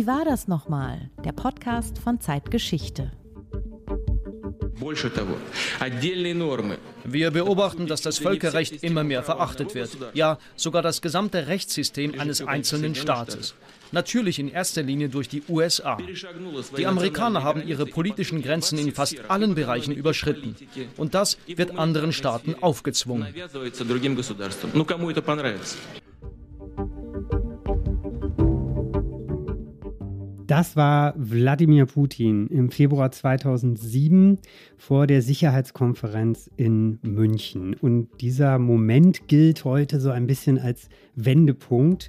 Wie war das nochmal? Der Podcast von Zeitgeschichte. Wir beobachten, dass das Völkerrecht immer mehr verachtet wird. Ja, sogar das gesamte Rechtssystem eines einzelnen Staates. Natürlich in erster Linie durch die USA. Die Amerikaner haben ihre politischen Grenzen in fast allen Bereichen überschritten. Und das wird anderen Staaten aufgezwungen. Das war Wladimir Putin im Februar 2007 vor der Sicherheitskonferenz in München. Und dieser Moment gilt heute so ein bisschen als Wendepunkt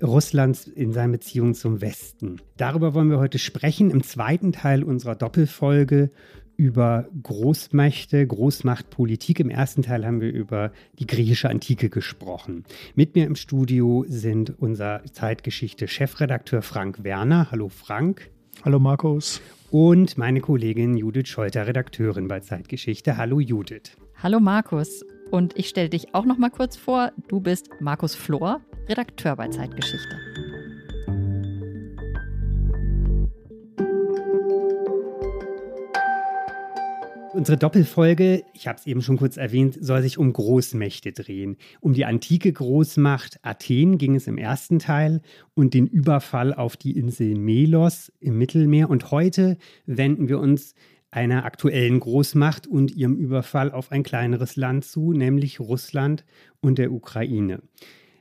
Russlands in seinen Beziehungen zum Westen. Darüber wollen wir heute sprechen im zweiten Teil unserer Doppelfolge über Großmächte, Großmachtpolitik. Im ersten Teil haben wir über die griechische Antike gesprochen. Mit mir im Studio sind unser Zeitgeschichte-Chefredakteur Frank Werner. Hallo Frank. Hallo Markus. Und meine Kollegin Judith Scholter, Redakteurin bei Zeitgeschichte. Hallo Judith. Hallo Markus. Und ich stelle dich auch noch mal kurz vor. Du bist Markus Flor, Redakteur bei Zeitgeschichte. Unsere Doppelfolge, ich habe es eben schon kurz erwähnt, soll sich um Großmächte drehen. Um die antike Großmacht Athen ging es im ersten Teil und den Überfall auf die Insel Melos im Mittelmeer. Und heute wenden wir uns einer aktuellen Großmacht und ihrem Überfall auf ein kleineres Land zu, nämlich Russland und der Ukraine.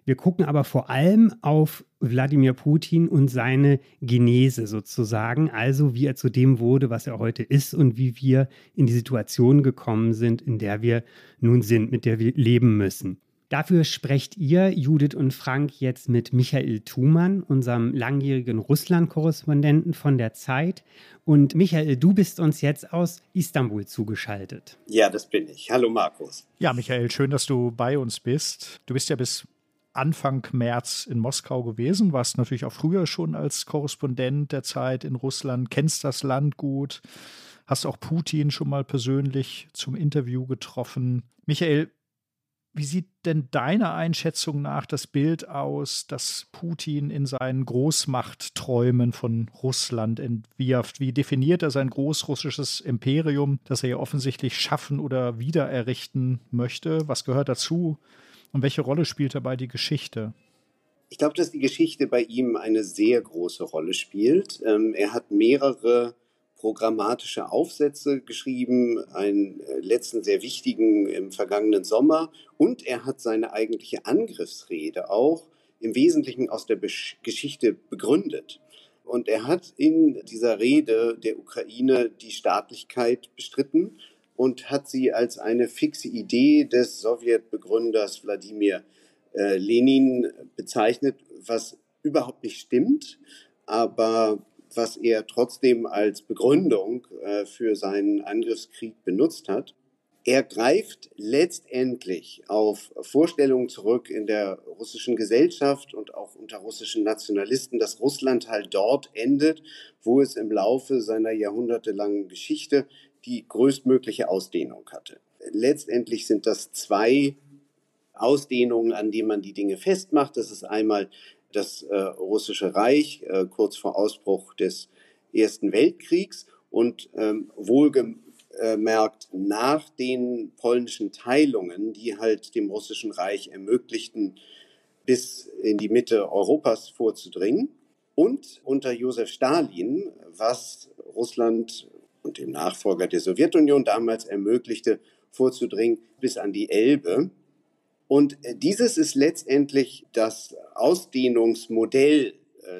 Wir gucken aber vor allem auf Wladimir Putin und seine Genese sozusagen, also wie er zu dem wurde, was er heute ist und wie wir in die Situation gekommen sind, in der wir nun sind, mit der wir leben müssen. Dafür sprecht ihr, Judith und Frank, jetzt mit Michael Thumann, unserem langjährigen Russland-Korrespondenten von der Zeit. Und Michael, du bist uns jetzt aus Istanbul zugeschaltet. Ja, das bin ich. Hallo Markus. Ja, Michael, schön, dass du bei uns bist. Du bist ja bis Anfang März in Moskau gewesen, warst natürlich auch früher schon als Korrespondent der Zeit in Russland, kennst das Land gut, hast auch Putin schon mal persönlich zum Interview getroffen. Michael, wie sieht denn deiner Einschätzung nach das Bild aus, das Putin in seinen Großmachtträumen von Russland entwirft? Wie definiert er sein großrussisches Imperium, das er ja offensichtlich schaffen oder wiedererrichten möchte? Was gehört dazu? Und welche Rolle spielt dabei die Geschichte? Ich glaube, dass die Geschichte bei ihm eine sehr große Rolle spielt. Er hat mehrere programmatische Aufsätze geschrieben, einen letzten sehr wichtigen im vergangenen Sommer. Und er hat seine eigentliche Angriffsrede auch im Wesentlichen aus der Geschichte begründet. Und er hat in dieser Rede der Ukraine die Staatlichkeit bestritten und hat sie als eine fixe Idee des Sowjetbegründers Wladimir Lenin bezeichnet, was überhaupt nicht stimmt, aber was er trotzdem als Begründung für seinen Angriffskrieg benutzt hat. Er greift letztendlich auf Vorstellungen zurück in der russischen Gesellschaft und auch unter russischen Nationalisten, dass Russland halt dort endet, wo es im Laufe seiner jahrhundertelangen Geschichte die größtmögliche Ausdehnung hatte. Letztendlich sind das zwei Ausdehnungen, an denen man die Dinge festmacht. Das ist einmal das Russische Reich, kurz vor Ausbruch des Ersten Weltkriegs und wohlgemerkt nach den polnischen Teilungen, die halt dem Russischen Reich ermöglichten, bis in die Mitte Europas vorzudringen. Und unter Josef Stalin, was Russland und dem Nachfolger der Sowjetunion damals ermöglichte, vorzudringen bis an die Elbe. Und dieses ist letztendlich das Ausdehnungsmodell,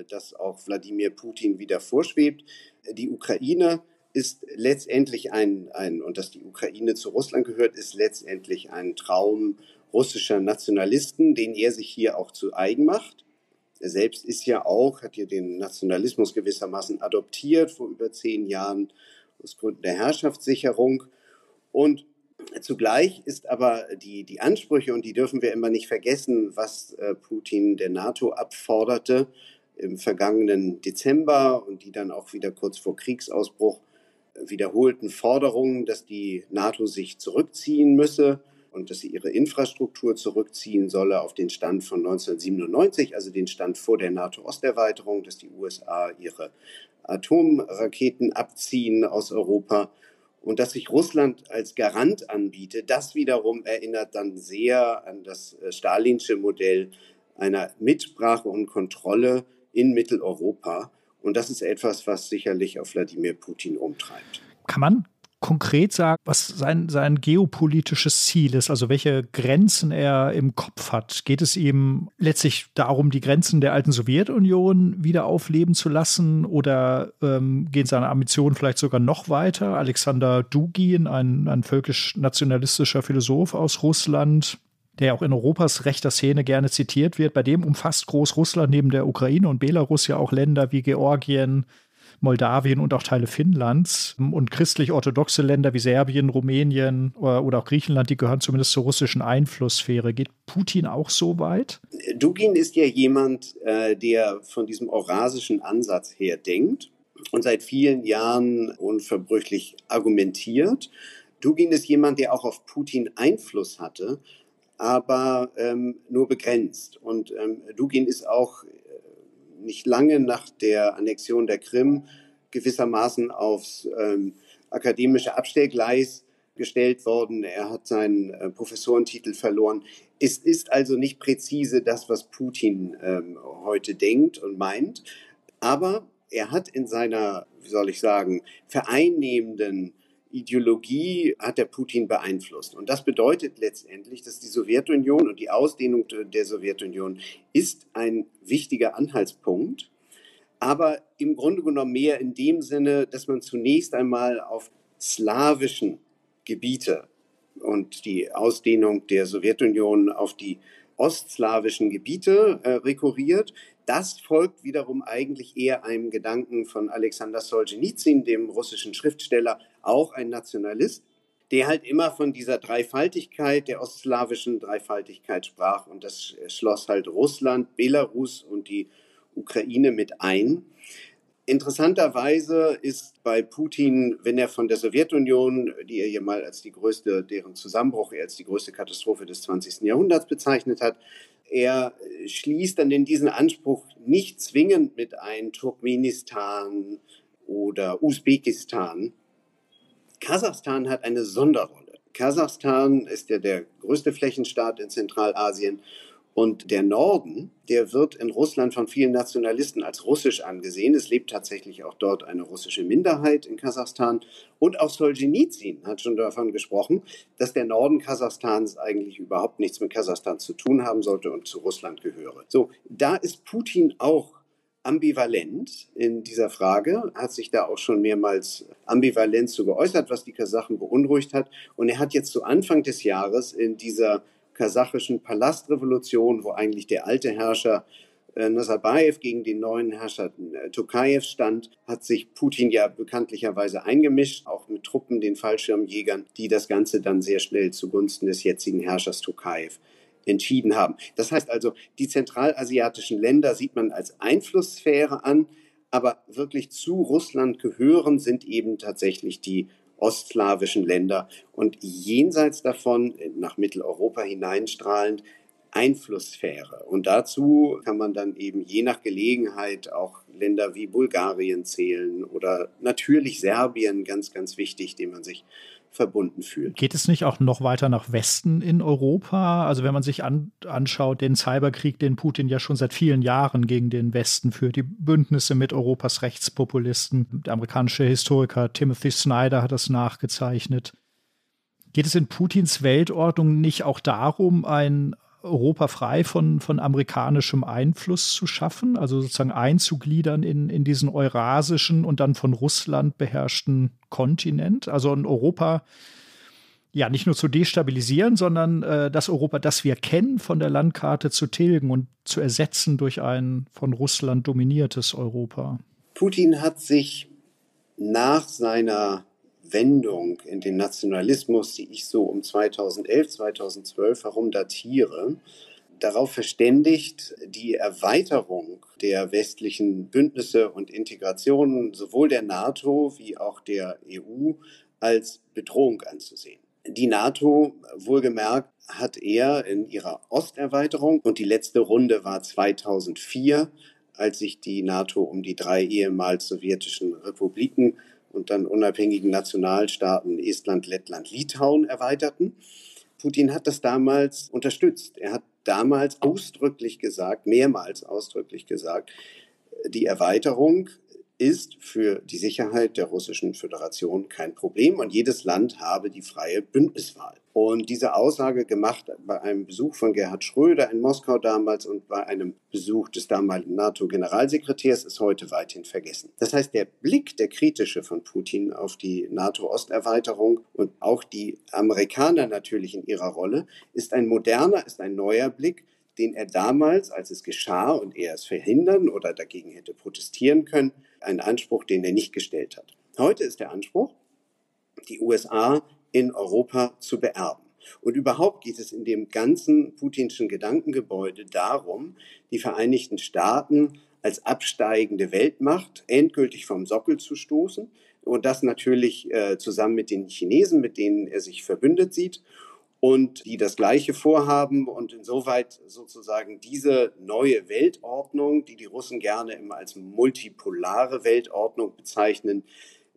das auch Wladimir Putin wieder vorschwebt. Die Ukraine ist letztendlich und dass die Ukraine zu Russland gehört, ist letztendlich ein Traum russischer Nationalisten, den er sich hier auch zu eigen macht. Er selbst hat ja den Nationalismus gewissermaßen adoptiert vor über 10 Jahren, aus Gründen der Herrschaftssicherung. Und zugleich ist aber die Ansprüche, und die dürfen wir immer nicht vergessen, was Putin der NATO abforderte im vergangenen Dezember und die dann auch wieder kurz vor Kriegsausbruch wiederholten Forderungen, dass die NATO sich zurückziehen müsse. und dass sie ihre Infrastruktur zurückziehen solle auf den Stand von 1997, also den Stand vor der NATO-Osterweiterung, dass die USA ihre Atomraketen abziehen aus Europa und dass sich Russland als Garant anbiete. Das wiederum erinnert dann sehr an das stalinsche Modell einer Mitsprache und Kontrolle in Mitteleuropa. Und das ist etwas, was sicherlich auf Wladimir Putin umtreibt. Kann man konkret sagen, was sein geopolitisches Ziel ist, also welche Grenzen er im Kopf hat? Geht es ihm letztlich darum, die Grenzen der alten Sowjetunion wieder aufleben zu lassen? Oder gehen seine Ambitionen vielleicht sogar noch weiter? Alexander Dugin, ein völkisch-nationalistischer Philosoph aus Russland, der auch in Europas rechter Szene gerne zitiert wird, bei dem umfasst Großrussland neben der Ukraine und Belarus ja auch Länder wie Georgien, Moldawien und auch Teile Finnlands und christlich-orthodoxe Länder wie Serbien, Rumänien oder auch Griechenland, die gehören zumindest zur russischen Einflusssphäre. Geht Putin auch so weit? Dugin ist ja jemand, der von diesem eurasischen Ansatz her denkt und seit vielen Jahren unverbrüchlich argumentiert. Dugin ist jemand, der auch auf Putin Einfluss hatte, aber nur begrenzt. Und Dugin ist auch nicht lange nach der Annexion der Krim gewissermaßen aufs akademische Abstellgleis gestellt worden. Er hat seinen Professorentitel verloren. Es ist also nicht präzise das, was Putin heute denkt und meint. Aber er hat in seiner, wie soll ich sagen, vereinnehmenden Ideologie hat der Putin beeinflusst. Und das bedeutet letztendlich, dass die Sowjetunion und die Ausdehnung der Sowjetunion ist ein wichtiger Anhaltspunkt, aber im Grunde genommen mehr in dem Sinne, dass man zunächst einmal auf slawischen Gebiete und die Ausdehnung der Sowjetunion auf die ostslawischen Gebiete rekurriert. Das folgt wiederum eigentlich eher einem Gedanken von Alexander Solzhenitsyn, dem russischen Schriftsteller, auch ein Nationalist, der halt immer von dieser Dreifaltigkeit, der ostslawischen Dreifaltigkeit sprach. Und das schloss halt Russland, Belarus und die Ukraine mit ein. Interessanterweise ist bei Putin, wenn er von der Sowjetunion, die er ja mal als die größte, deren Zusammenbruch er als die größte Katastrophe des 20. Jahrhunderts bezeichnet hat, er schließt dann in diesen Anspruch nicht zwingend mit ein Turkmenistan oder Usbekistan. Kasachstan hat eine Sonderrolle. Kasachstan ist ja der größte Flächenstaat in Zentralasien. Und der Norden, der wird in Russland von vielen Nationalisten als russisch angesehen. Es lebt tatsächlich auch dort eine russische Minderheit in Kasachstan. Und auch Solzhenitsyn hat schon davon gesprochen, dass der Norden Kasachstans eigentlich überhaupt nichts mit Kasachstan zu tun haben sollte und zu Russland gehöre. So, da ist Putin auch ambivalent in dieser Frage, hat sich da auch schon mehrmals ambivalent zu geäußert, was die Kasachen beunruhigt hat. Und er hat jetzt zu Anfang des Jahres in dieser kasachischen Palastrevolution, wo eigentlich der alte Herrscher Nazarbayev gegen den neuen Herrscher Tokayev stand, hat sich Putin ja bekanntlicherweise eingemischt, auch mit Truppen, den Fallschirmjägern, die das Ganze dann sehr schnell zugunsten des jetzigen Herrschers Tokayev entschieden haben. Das heißt also, die zentralasiatischen Länder sieht man als Einflusssphäre an, aber wirklich zu Russland gehören sind eben tatsächlich die ostslawischen Länder und jenseits davon, nach Mitteleuropa hineinstrahlend, Einflusssphäre. Und dazu kann man dann eben je nach Gelegenheit auch Länder wie Bulgarien zählen oder natürlich Serbien, ganz, ganz wichtig, dem man sich verbunden fühlt. Geht es nicht auch noch weiter nach Westen in Europa? Also wenn man sich anschaut, den Cyberkrieg, den Putin ja schon seit vielen Jahren gegen den Westen führt, die Bündnisse mit Europas Rechtspopulisten, der amerikanische Historiker Timothy Snyder hat das nachgezeichnet. Geht es in Putins Weltordnung nicht auch darum, ein Europa frei von amerikanischem Einfluss zu schaffen, also sozusagen einzugliedern in diesen eurasischen und dann von Russland beherrschten Kontinent? Also in Europa ja nicht nur zu destabilisieren, sondern das Europa, das wir kennen, von der Landkarte zu tilgen und zu ersetzen durch ein von Russland dominiertes Europa. Putin hat sich nach seiner Wendung in den Nationalismus, die ich so um 2011, 2012 herum datiere, darauf verständigt, die Erweiterung der westlichen Bündnisse und Integrationen sowohl der NATO wie auch der EU als Bedrohung anzusehen. Die NATO, wohlgemerkt, hat er in ihrer Osterweiterung, und die letzte Runde war 2004, als sich die NATO um die 3 ehemals sowjetischen Republiken und dann unabhängigen Nationalstaaten Estland, Lettland, Litauen erweiterten. Putin hat das damals unterstützt. Er hat damals ausdrücklich gesagt, mehrmals ausdrücklich gesagt, die Erweiterung ist für die Sicherheit der Russischen Föderation kein Problem und jedes Land habe die freie Bündniswahl. Und diese Aussage gemacht bei einem Besuch von Gerhard Schröder in Moskau damals und bei einem Besuch des damaligen NATO-Generalsekretärs ist heute weithin vergessen. Das heißt, der Blick, der kritische von Putin auf die NATO-Osterweiterung und auch die Amerikaner natürlich in ihrer Rolle, ist ein moderner, ist ein neuer Blick, den er damals, als es geschah und er es verhindern oder dagegen hätte protestieren können, einen Anspruch, den er nicht gestellt hat. Heute ist der Anspruch, die USA in Europa zu beerben. Und überhaupt geht es in dem ganzen putinschen Gedankengebäude darum, die Vereinigten Staaten als absteigende Weltmacht endgültig vom Sockel zu stoßen. Und das natürlich zusammen mit den Chinesen, mit denen er sich verbündet sieht und die das Gleiche vorhaben. Und insoweit sozusagen diese neue Weltordnung, die die Russen gerne immer als multipolare Weltordnung bezeichnen,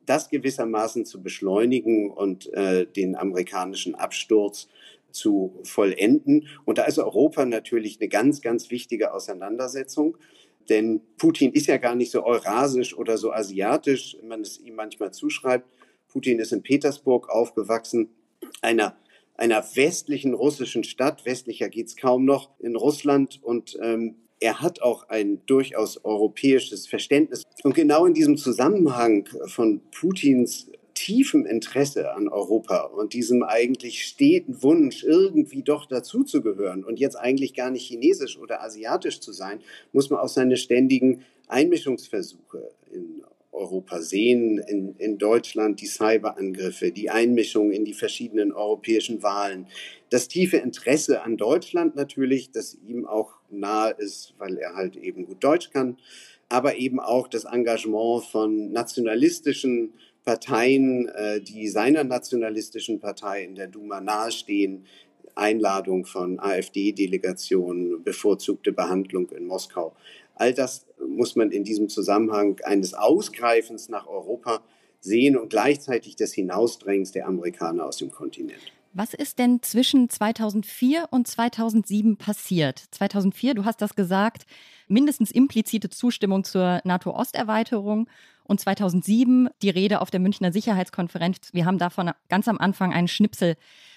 das gewissermaßen zu beschleunigen und den amerikanischen Absturz zu vollenden. Und da ist Europa natürlich eine ganz, ganz wichtige Auseinandersetzung, denn Putin ist ja gar nicht so eurasisch oder so asiatisch, wie man es ihm manchmal zuschreibt. Putin ist in Petersburg aufgewachsen, einer westlichen russischen Stadt, westlicher geht es kaum noch, in Russland, und er hat auch ein durchaus europäisches Verständnis. Und genau in diesem Zusammenhang von Putins tiefem Interesse an Europa und diesem eigentlich steten Wunsch, irgendwie doch dazuzugehören und jetzt eigentlich gar nicht chinesisch oder asiatisch zu sein, muss man auch seine ständigen Einmischungsversuche in Europa sehen, in Deutschland die Cyberangriffe, die Einmischung in die verschiedenen europäischen Wahlen, das tiefe Interesse an Deutschland natürlich, das ihm auch nahe ist, weil er halt eben gut Deutsch kann, aber eben auch das Engagement von nationalistischen Parteien, die seiner nationalistischen Partei in der Duma nahestehen, Einladung von AfD-Delegationen, bevorzugte Behandlung in Moskau. All das muss man in diesem Zusammenhang eines Ausgreifens nach Europa sehen und gleichzeitig des Hinausdrängens der Amerikaner aus dem Kontinent. Was ist denn zwischen 2004 und 2007 passiert? 2004, du hast das gesagt, mindestens implizite Zustimmung zur NATO-Osterweiterung, und 2007 die Rede auf der Münchner Sicherheitskonferenz. Wir haben davon ganz am Anfang einen Schnipsel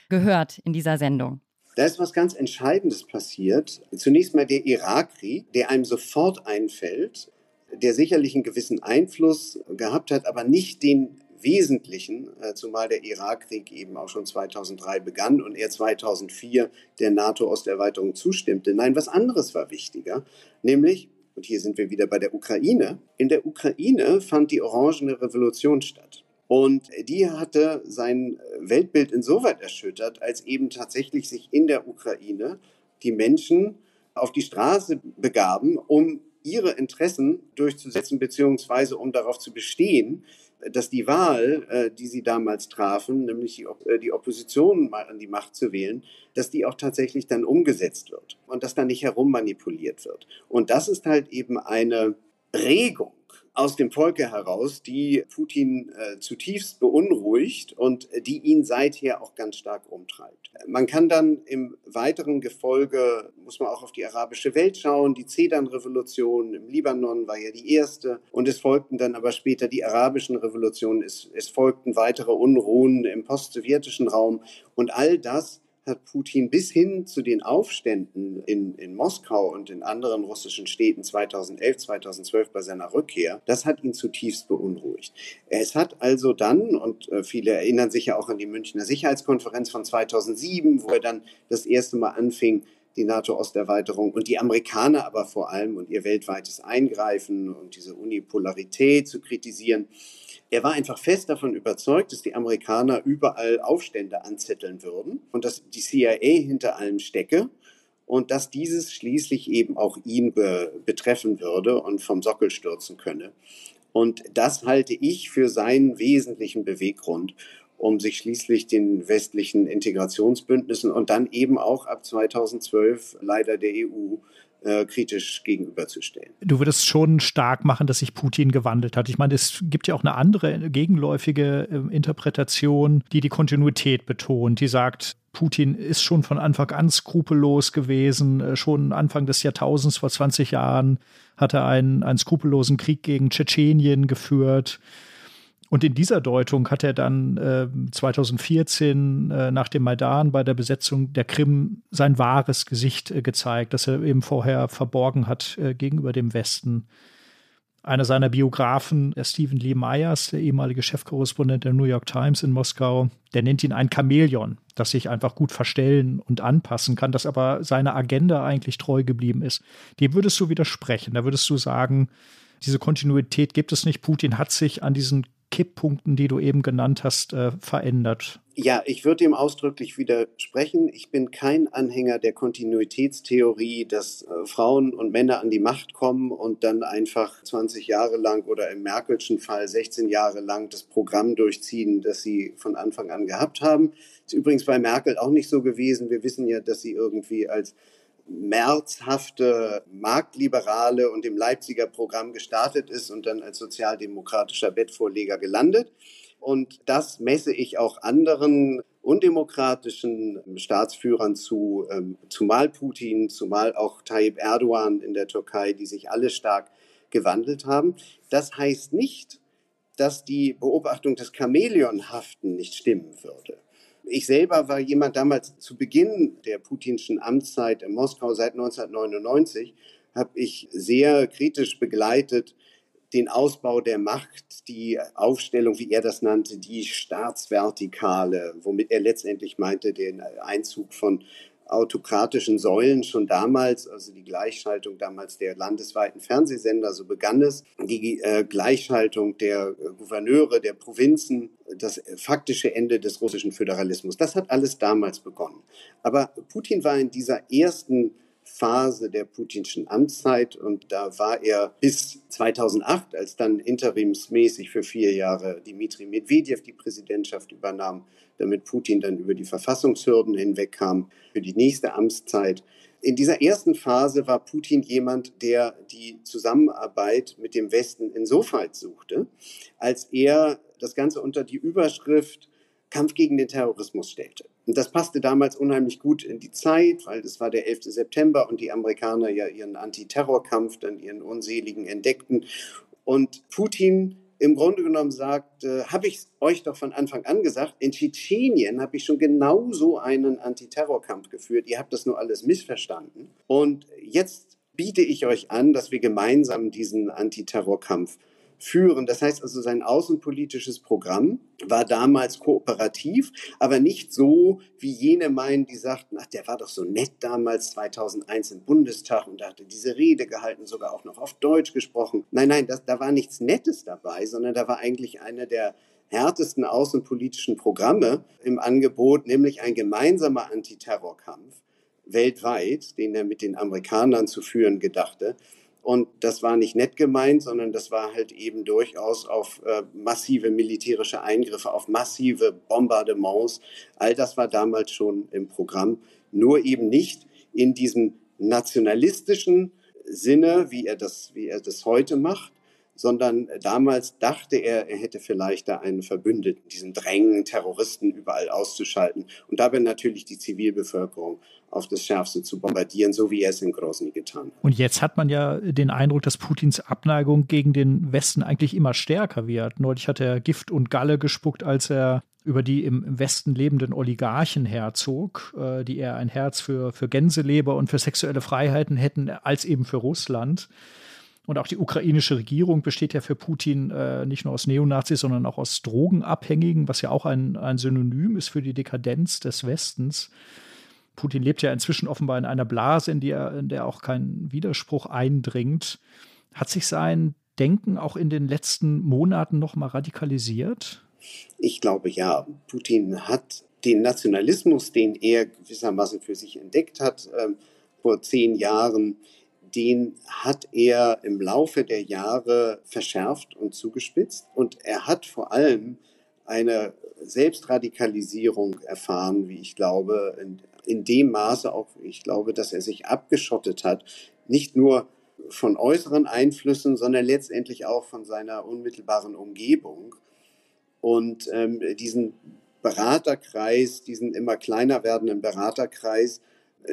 gehört in dieser Sendung. Da ist was ganz Entscheidendes passiert. Zunächst mal der Irakkrieg, der einem sofort einfällt, der sicherlich einen gewissen Einfluss gehabt hat, aber nicht den wesentlichen, zumal der Irakkrieg eben auch schon 2003 begann und er 2004 der NATO-Osterweiterung zustimmte. Nein, was anderes war wichtiger, nämlich, und hier sind wir wieder bei der Ukraine, in der Ukraine fand die Orangene Revolution statt. Und die hatte sein Weltbild insoweit erschüttert, als eben tatsächlich sich in der Ukraine die Menschen auf die Straße begaben, um ihre Interessen durchzusetzen, beziehungsweise um darauf zu bestehen, dass die Wahl, die sie damals trafen, nämlich die Opposition mal an die Macht zu wählen, dass die auch tatsächlich dann umgesetzt wird und dass da nicht herummanipuliert wird. Und das ist halt eben eine Regung aus dem Volke heraus, die Putin zutiefst beunruhigt und die ihn seither auch ganz stark umtreibt. Man kann dann im weiteren Gefolge, muss man auch auf die arabische Welt schauen, die Zedernrevolution im Libanon war ja die erste, und es folgten dann aber später die arabischen Revolutionen, es folgten weitere Unruhen im postsowjetischen Raum, und all das hat Putin bis hin zu den Aufständen in Moskau und in anderen russischen Städten 2011, 2012 bei seiner Rückkehr, das hat ihn zutiefst beunruhigt. Es hat also dann, und viele erinnern sich ja auch an die Münchner Sicherheitskonferenz von 2007, wo er dann das erste Mal anfing, die NATO-Osterweiterung und die Amerikaner aber vor allem und ihr weltweites Eingreifen und diese Unipolarität zu kritisieren. Er war einfach fest davon überzeugt, dass die Amerikaner überall Aufstände anzetteln würden und dass die CIA hinter allem stecke und dass dieses schließlich eben auch ihn betreffen würde und vom Sockel stürzen könne. Und das halte ich für seinen wesentlichen Beweggrund. um sich schließlich den westlichen Integrationsbündnissen und dann eben auch ab 2012 leider der EU kritisch gegenüberzustellen. Du würdest schon stark machen, dass sich Putin gewandelt hat. Ich meine, es gibt ja auch eine andere gegenläufige Interpretation, die die Kontinuität betont, die sagt, Putin ist schon von Anfang an skrupellos gewesen. Schon Anfang des Jahrtausends, vor 20 Jahren, hat er einen skrupellosen Krieg gegen Tschetschenien geführt. Und in dieser Deutung hat er dann 2014 nach dem Maidan bei der Besetzung der Krim sein wahres Gesicht gezeigt, das er eben vorher verborgen hat gegenüber dem Westen. Einer seiner Biografen, der Stephen Lee Myers, der ehemalige Chefkorrespondent der New York Times in Moskau, der nennt ihn ein Chamäleon, das sich einfach gut verstellen und anpassen kann, das aber seiner Agenda eigentlich treu geblieben ist. Dem würdest du widersprechen, da würdest du sagen, diese Kontinuität gibt es nicht. Putin hat sich an diesen Kipppunkten, die du eben genannt hast, verändert. Ja, ich würde dem ausdrücklich widersprechen. Ich bin kein Anhänger der Kontinuitätstheorie, dass Frauen und Männer an die Macht kommen und dann einfach 20 Jahre lang oder im Merkelschen Fall 16 Jahre lang das Programm durchziehen, das sie von Anfang an gehabt haben. Ist übrigens bei Merkel auch nicht so gewesen. Wir wissen ja, dass sie irgendwie als märzhafte Marktliberale und im Leipziger Programm gestartet ist und dann als sozialdemokratischer Bettvorleger gelandet. Und das messe ich auch anderen undemokratischen Staatsführern zu, zumal Putin, zumal auch Tayyip Erdogan in der Türkei, die sich alle stark gewandelt haben. Das heißt nicht, dass die Beobachtung des Chamäleonhaften nicht stimmen würde. Ich selber war jemand damals zu Beginn der putinschen Amtszeit in Moskau seit 1999, habe ich sehr kritisch begleitet den Ausbau der Macht, die Aufstellung, wie er das nannte, die Staatsvertikale, womit er letztendlich meinte, den Einzug von autokratischen Säulen schon damals, also die Gleichschaltung damals der landesweiten Fernsehsender, so begann es, die Gleichschaltung der Gouverneure, der Provinzen, das faktische Ende des russischen Föderalismus. Das hat alles damals begonnen. Aber Putin war in dieser ersten Phase der putinschen Amtszeit und da war er bis 2008, als dann interimsmäßig für 4 Jahre Dmitri Medvedev die Präsidentschaft übernahm, damit Putin dann über die Verfassungshürden hinwegkam für die nächste Amtszeit. In dieser ersten Phase war Putin jemand, der die Zusammenarbeit mit dem Westen insofern suchte, als er das Ganze unter die Überschrift Kampf gegen den Terrorismus stellte. Und das passte damals unheimlich gut in die Zeit, weil das war der 11. September und die Amerikaner ja ihren Antiterrorkampf, dann ihren unseligen entdeckten. Und Putin im Grunde genommen sagt, habe ich euch doch von Anfang an gesagt, in Tschetschenien habe ich schon genauso einen Antiterrorkampf geführt. Ihr habt das nur alles missverstanden. Und jetzt biete ich euch an, dass wir gemeinsam diesen Antiterrorkampf führen. Das heißt also, sein außenpolitisches Programm war damals kooperativ, aber nicht so, wie jene meinen, die sagten, ach, der war doch so nett damals 2001 im Bundestag und hatte diese Rede gehalten, sogar auch noch auf Deutsch gesprochen. Nein, da war nichts Nettes dabei, sondern da war eigentlich einer der härtesten außenpolitischen Programme im Angebot, nämlich ein gemeinsamer Antiterrorkampf weltweit, den er mit den Amerikanern zu führen gedachte. Und das war nicht nett gemeint, sondern das war halt eben durchaus auf massive militärische Eingriffe, auf massive Bombardements. All das war damals schon im Programm, nur eben nicht in diesem nationalistischen Sinne, wie er das heute macht, sondern damals dachte er, er hätte vielleicht da einen Verbündeten, diesen Drängen, Terroristen überall auszuschalten und dabei natürlich die Zivilbevölkerung auf das Schärfste zu bombardieren, so wie er es in Grozny getan hat. Und jetzt hat man ja den Eindruck, dass Putins Abneigung gegen den Westen eigentlich immer stärker wird. Neulich hat er Gift und Galle gespuckt, als er über die im Westen lebenden Oligarchen herzog, die eher ein Herz für Gänseleber und für sexuelle Freiheiten hätten, als eben für Russland. Und auch die ukrainische Regierung besteht ja für Putin nicht nur aus Neonazis, sondern auch aus Drogenabhängigen, was ja auch ein Synonym ist für die Dekadenz des Westens. Putin lebt ja inzwischen offenbar in einer Blase, in der auch kein Widerspruch eindringt. Hat sich sein Denken auch in den letzten Monaten noch mal radikalisiert? Ich glaube ja. Putin hat den Nationalismus, den er gewissermaßen für sich entdeckt hat, vor 10 Jahren, den hat er im Laufe der Jahre verschärft und zugespitzt. Und er hat vor allem eine Selbstradikalisierung erfahren, wie ich glaube, in dem Maße auch, ich glaube, dass er sich abgeschottet hat, nicht nur von äußeren Einflüssen, sondern letztendlich auch von seiner unmittelbaren Umgebung. Und diesen Beraterkreis, diesen immer kleiner werdenden Beraterkreis,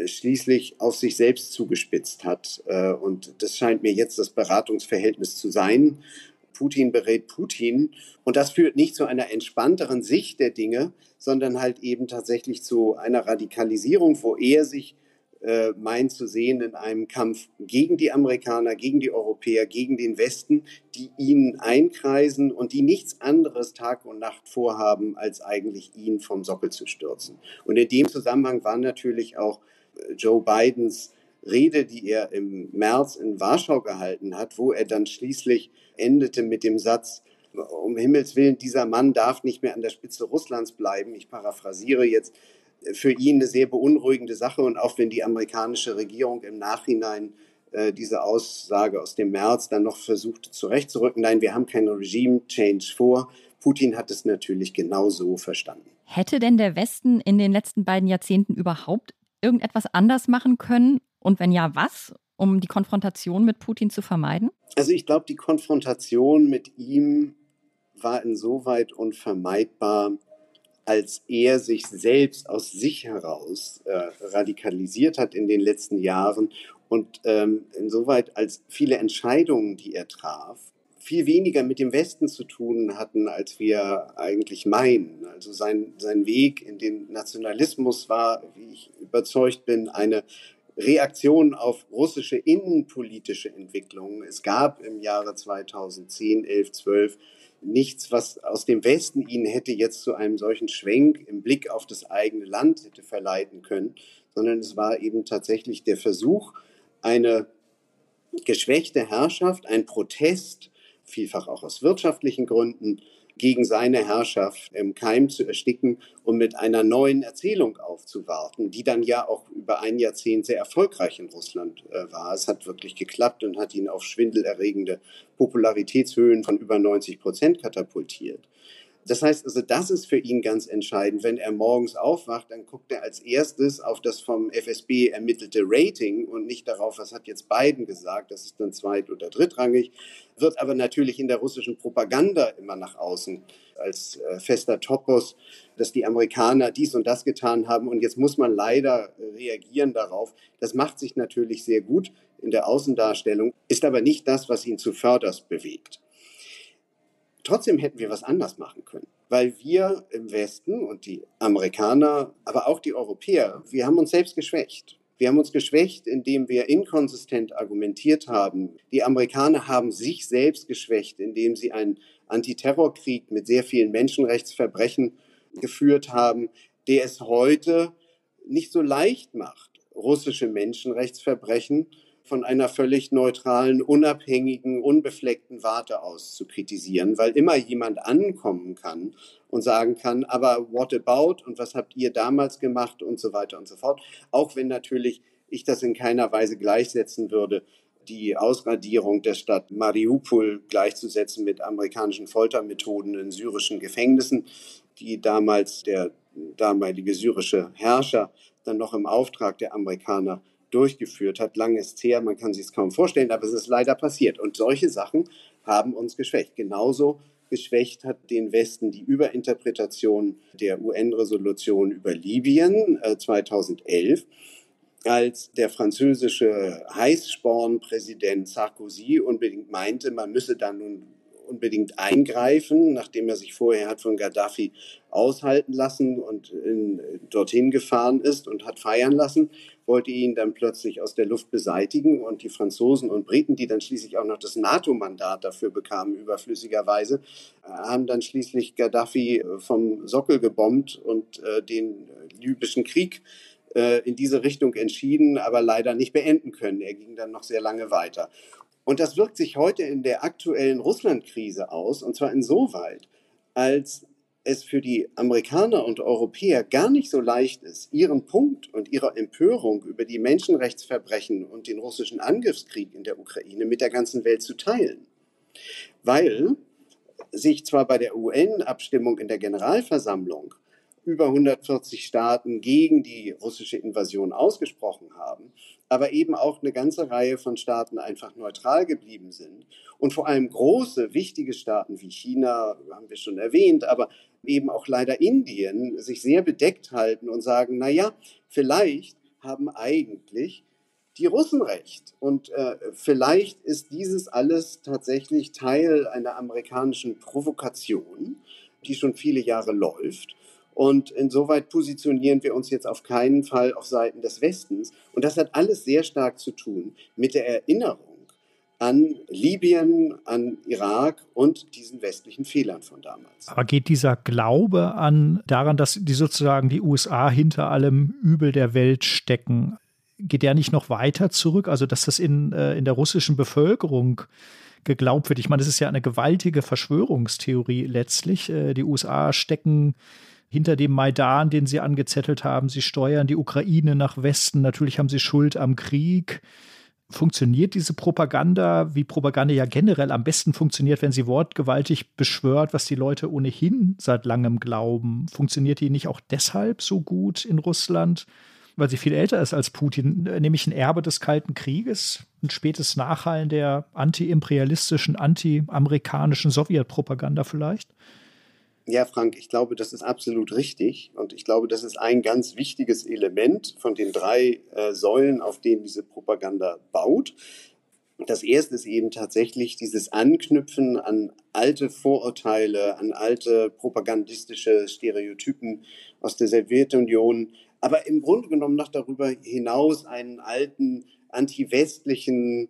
schließlich auf sich selbst zugespitzt hat. Und das scheint mir jetzt das Beratungsverhältnis zu sein. Putin berät Putin. Und das führt nicht zu einer entspannteren Sicht der Dinge, sondern halt eben tatsächlich zu einer Radikalisierung, wo er sich meint zu sehen in einem Kampf gegen die Amerikaner, gegen die Europäer, gegen den Westen, die ihn einkreisen und die nichts anderes Tag und Nacht vorhaben, als eigentlich ihn vom Sockel zu stürzen. Und in dem Zusammenhang war natürlich auch Joe Bidens Rede, die er im März in Warschau gehalten hat, wo er dann schließlich endete mit dem Satz, um Himmels Willen, dieser Mann darf nicht mehr an der Spitze Russlands bleiben. Ich paraphrasiere jetzt, für ihn eine sehr beunruhigende Sache. Und auch wenn die amerikanische Regierung im Nachhinein diese Aussage aus dem März dann noch versuchte zurechtzurücken, nein, wir haben keinen Regime-Change vor. Putin hat es natürlich genauso verstanden. Hätte denn der Westen in den letzten beiden Jahrzehnten überhaupt irgendetwas anders machen können? Und wenn ja, was, um die Konfrontation mit Putin zu vermeiden? Also ich glaube, die Konfrontation mit ihm war insoweit unvermeidbar, als er sich selbst aus sich heraus radikalisiert hat in den letzten Jahren und insoweit als viele Entscheidungen, die er traf, viel weniger mit dem Westen zu tun hatten, als wir eigentlich meinen. Also sein Weg in den Nationalismus war, wie ich überzeugt bin, eine Reaktion auf russische innenpolitische Entwicklungen. Es gab im Jahre 2010, 11, 12 nichts, was aus dem Westen ihn hätte jetzt zu einem solchen Schwenk im Blick auf das eigene Land hätte verleiten können, sondern es war eben tatsächlich der Versuch, eine geschwächte Herrschaft, ein Protest, vielfach auch aus wirtschaftlichen Gründen, gegen seine Herrschaft im Keim zu ersticken und mit einer neuen Erzählung aufzuwarten, die dann ja auch über ein Jahrzehnt sehr erfolgreich in Russland war. Es hat wirklich geklappt und hat ihn auf schwindelerregende Popularitätshöhen von über 90% katapultiert. Das heißt also, das ist für ihn ganz entscheidend. Wenn er morgens aufwacht, dann guckt er als erstes auf das vom FSB ermittelte Rating und nicht darauf, was hat jetzt Biden gesagt, das ist dann zweit- oder drittrangig, wird aber natürlich in der russischen Propaganda immer nach außen als fester Topos, dass die Amerikaner dies und das getan haben und jetzt muss man leider reagieren darauf. Das macht sich natürlich sehr gut in der Außendarstellung, ist aber nicht das, was ihn zuvörderst bewegt. Trotzdem hätten wir was anders machen können, weil wir im Westen und die Amerikaner, aber auch die Europäer, wir haben uns selbst geschwächt. Wir haben uns geschwächt, indem wir inkonsistent argumentiert haben. Die Amerikaner haben sich selbst geschwächt, indem sie einen Antiterrorkrieg mit sehr vielen Menschenrechtsverbrechen geführt haben, der es heute nicht so leicht macht, russische Menschenrechtsverbrechen von einer völlig neutralen, unabhängigen, unbefleckten Warte aus zu kritisieren, weil immer jemand ankommen kann und sagen kann, aber what about und was habt ihr damals gemacht und so weiter und so fort. Auch wenn natürlich ich das in keiner Weise gleichsetzen würde, die Ausradierung der Stadt Mariupol gleichzusetzen mit amerikanischen Foltermethoden in syrischen Gefängnissen, die damals der damalige syrische Herrscher dann noch im Auftrag der Amerikaner durchgeführt hat. Lange ist es her, man kann sich es kaum vorstellen, aber es ist leider passiert. Und solche Sachen haben uns geschwächt. Genauso geschwächt hat den Westen die Überinterpretation der UN-Resolution über Libyen 2011, als der französische Heißsporn-Präsident Sarkozy unbedingt meinte, man müsse da nun unbedingt eingreifen, nachdem er sich vorher hat von Gaddafi aushalten lassen und dorthin gefahren ist und hat feiern lassen, wollte ihn dann plötzlich aus der Luft beseitigen. Und die Franzosen und Briten, die dann schließlich auch noch das NATO-Mandat dafür bekamen, überflüssigerweise, haben dann schließlich Gaddafi vom Sockel gebombt und den libyschen Krieg in diese Richtung entschieden, aber leider nicht beenden können. Er ging dann noch sehr lange weiter. Und das wirkt sich heute in der aktuellen Russland-Krise aus, und zwar insoweit, als es für die Amerikaner und Europäer gar nicht so leicht ist, ihren Punkt und ihre Empörung über die Menschenrechtsverbrechen und den russischen Angriffskrieg in der Ukraine mit der ganzen Welt zu teilen. Weil sich zwar bei der UN-Abstimmung in der Generalversammlung über 140 Staaten gegen die russische Invasion ausgesprochen haben, aber eben auch eine ganze Reihe von Staaten einfach neutral geblieben sind. Und vor allem große, wichtige Staaten wie China, haben wir schon erwähnt, aber eben auch leider Indien, sich sehr bedeckt halten und sagen, naja, vielleicht haben eigentlich die Russen recht. Und vielleicht ist dieses alles tatsächlich Teil einer amerikanischen Provokation, die schon viele Jahre läuft. Und insoweit positionieren wir uns jetzt auf keinen Fall auf Seiten des Westens. Und das hat alles sehr stark zu tun mit der Erinnerung an Libyen, an Irak und diesen westlichen Fehlern von damals. Aber geht dieser Glaube daran, dass die sozusagen die USA hinter allem Übel der Welt stecken, geht der nicht noch weiter zurück? Also dass das in der russischen Bevölkerung geglaubt wird? Ich meine, das ist ja eine gewaltige Verschwörungstheorie letztlich. Die USA stecken hinter dem Maidan, den sie angezettelt haben. Sie steuern die Ukraine nach Westen. Natürlich haben sie Schuld am Krieg. Funktioniert diese Propaganda, wie Propaganda ja generell am besten funktioniert, wenn sie wortgewaltig beschwört, was die Leute ohnehin seit langem glauben? Funktioniert die nicht auch deshalb so gut in Russland, weil sie viel älter ist als Putin, nämlich ein Erbe des Kalten Krieges, ein spätes Nachhallen der antiimperialistischen, antiamerikanischen Sowjetpropaganda vielleicht? Ja, Frank, ich glaube, das ist absolut richtig und ich glaube, das ist ein ganz wichtiges Element von den drei Säulen, auf denen diese Propaganda baut. Das erste ist eben tatsächlich dieses Anknüpfen an alte Vorurteile, an alte propagandistische Stereotypen aus der Sowjetunion, aber im Grunde genommen noch darüber hinaus einen alten antiwestlichen,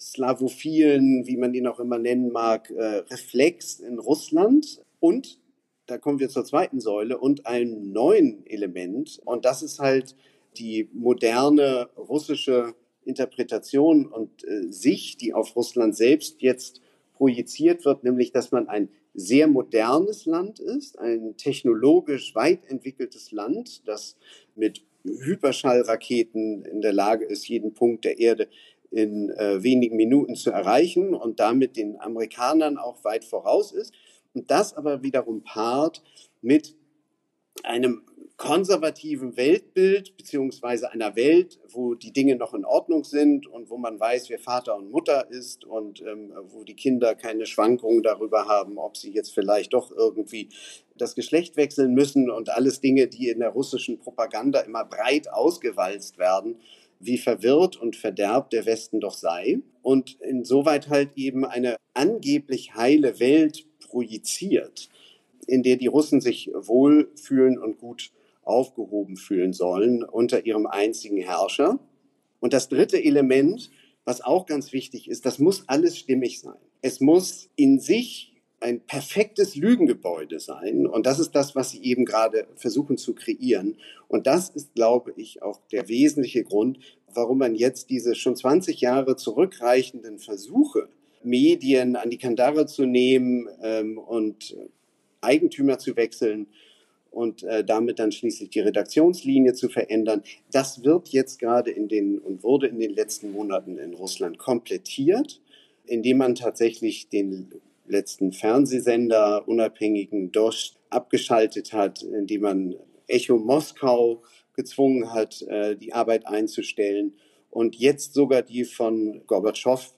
slawophilen, wie man ihn auch immer nennen mag, Reflex in Russland. Und da kommen wir zur zweiten Säule und einem neuen Element. Und das ist halt die moderne russische Interpretation und Sicht, die auf Russland selbst jetzt projiziert wird, nämlich dass man ein sehr modernes Land ist, ein technologisch weit entwickeltes Land, das mit Hyperschallraketen in der Lage ist, jeden Punkt der Erde in wenigen Minuten zu erreichen und damit den Amerikanern auch weit voraus ist. Und das aber wiederum paart mit einem konservativen Weltbild beziehungsweise einer Welt, wo die Dinge noch in Ordnung sind und wo man weiß, wer Vater und Mutter ist und wo die Kinder keine Schwankungen darüber haben, ob sie jetzt vielleicht doch irgendwie das Geschlecht wechseln müssen und alles Dinge, die in der russischen Propaganda immer breit ausgewalzt werden, wie verwirrt und verderbt der Westen doch sei. Und insoweit halt eben eine angeblich heile Welt projiziert, in der die Russen sich wohlfühlen und gut aufgehoben fühlen sollen unter ihrem einzigen Herrscher. Und das dritte Element, was auch ganz wichtig ist, das muss alles stimmig sein. Es muss in sich ein perfektes Lügengebäude sein. Und das ist das, was sie eben gerade versuchen zu kreieren. Und das ist, glaube ich, auch der wesentliche Grund, warum man jetzt diese schon 20 Jahre zurückreichenden Versuche, Medien an die Kandare zu nehmen und Eigentümer zu wechseln und damit dann schließlich die Redaktionslinie zu verändern. Das wird jetzt gerade wurde in den letzten Monaten in Russland komplettiert, indem man tatsächlich den letzten Fernsehsender, unabhängigen Dost, abgeschaltet hat, indem man Echo Moskau gezwungen hat, die Arbeit einzustellen. Und jetzt sogar die von Gorbatschow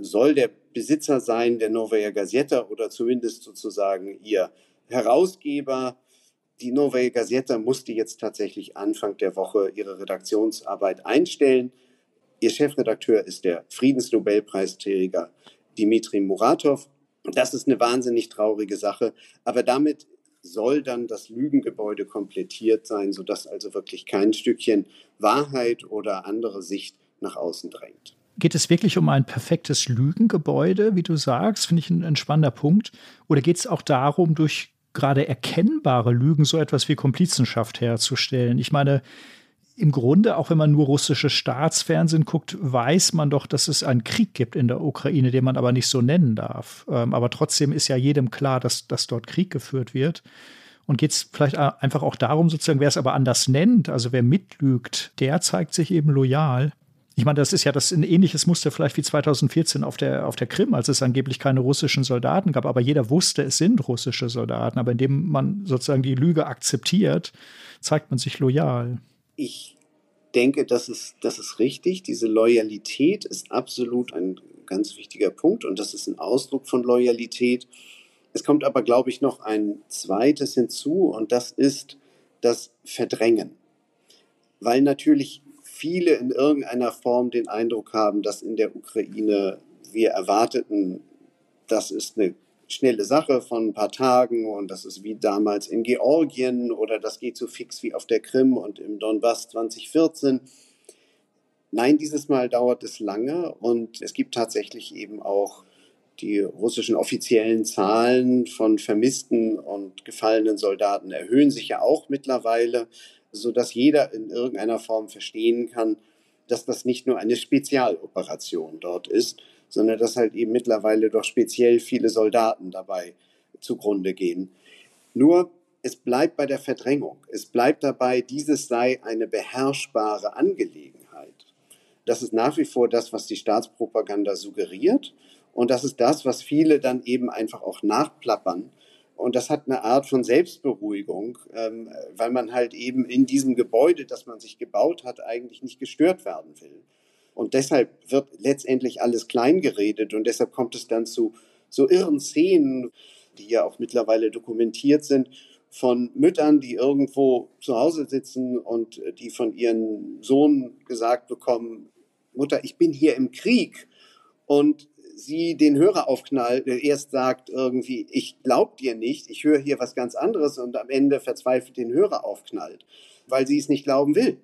soll der Besitzer sein der Novaya Gazeta oder zumindest sozusagen ihr Herausgeber. Die Novaya Gazeta musste jetzt tatsächlich Anfang der Woche ihre Redaktionsarbeit einstellen. Ihr Chefredakteur ist der Friedensnobelpreisträger Dmitri Muratow. Das ist eine wahnsinnig traurige Sache, aber damit soll dann das Lügengebäude komplettiert sein, sodass also wirklich kein Stückchen Wahrheit oder andere Sicht nach außen drängt. Geht es wirklich um ein perfektes Lügengebäude, wie du sagst? Finde ich ein spannender Punkt. Oder geht es auch darum, durch gerade erkennbare Lügen so etwas wie Komplizenschaft herzustellen? Ich meine, im Grunde, auch wenn man nur russisches Staatsfernsehen guckt, weiß man doch, dass es einen Krieg gibt in der Ukraine, den man aber nicht so nennen darf. Aber trotzdem ist ja jedem klar, dass dort Krieg geführt wird. Und geht es vielleicht einfach auch darum, sozusagen, wer es aber anders nennt, also wer mitlügt, der zeigt sich eben loyal. Ich meine, das ist ja ein ähnliches Muster vielleicht wie 2014 auf der Krim, als es angeblich keine russischen Soldaten gab. Aber jeder wusste, es sind russische Soldaten. Aber indem man sozusagen die Lüge akzeptiert, zeigt man sich loyal. Ich denke, das ist richtig. Diese Loyalität ist absolut ein ganz wichtiger Punkt. Und das ist ein Ausdruck von Loyalität. Es kommt aber, glaube ich, noch ein zweites hinzu. Und das ist das Verdrängen. Weil natürlich viele in irgendeiner Form den Eindruck haben, dass in der Ukraine wir erwarteten, das ist eine schnelle Sache von ein paar Tagen und das ist wie damals in Georgien oder das geht so fix wie auf der Krim und im Donbass 2014. Nein, dieses Mal dauert es lange und es gibt tatsächlich eben auch die russischen offiziellen Zahlen von vermissten und gefallenen Soldaten erhöhen sich ja auch mittlerweile, sodass jeder in irgendeiner Form verstehen kann, dass das nicht nur eine Spezialoperation dort ist, sondern dass halt eben mittlerweile doch speziell viele Soldaten dabei zugrunde gehen. Nur, es bleibt bei der Verdrängung. Es bleibt dabei, dieses sei eine beherrschbare Angelegenheit. Das ist nach wie vor das, was die Staatspropaganda suggeriert. Und das ist das, was viele dann eben einfach auch nachplappern. Und das hat eine Art von Selbstberuhigung, weil man halt eben in diesem Gebäude, das man sich gebaut hat, eigentlich nicht gestört werden will. Und deshalb wird letztendlich alles klein geredet und deshalb kommt es dann zu so irren Szenen, die ja auch mittlerweile dokumentiert sind, von Müttern, die irgendwo zu Hause sitzen und die von ihren Sohn gesagt bekommen, Mutter, ich bin hier im Krieg und sie den Hörer aufknallt, erst sagt irgendwie, ich glaub dir nicht, ich höre hier was ganz anderes und am Ende verzweifelt den Hörer aufknallt, weil sie es nicht glauben will.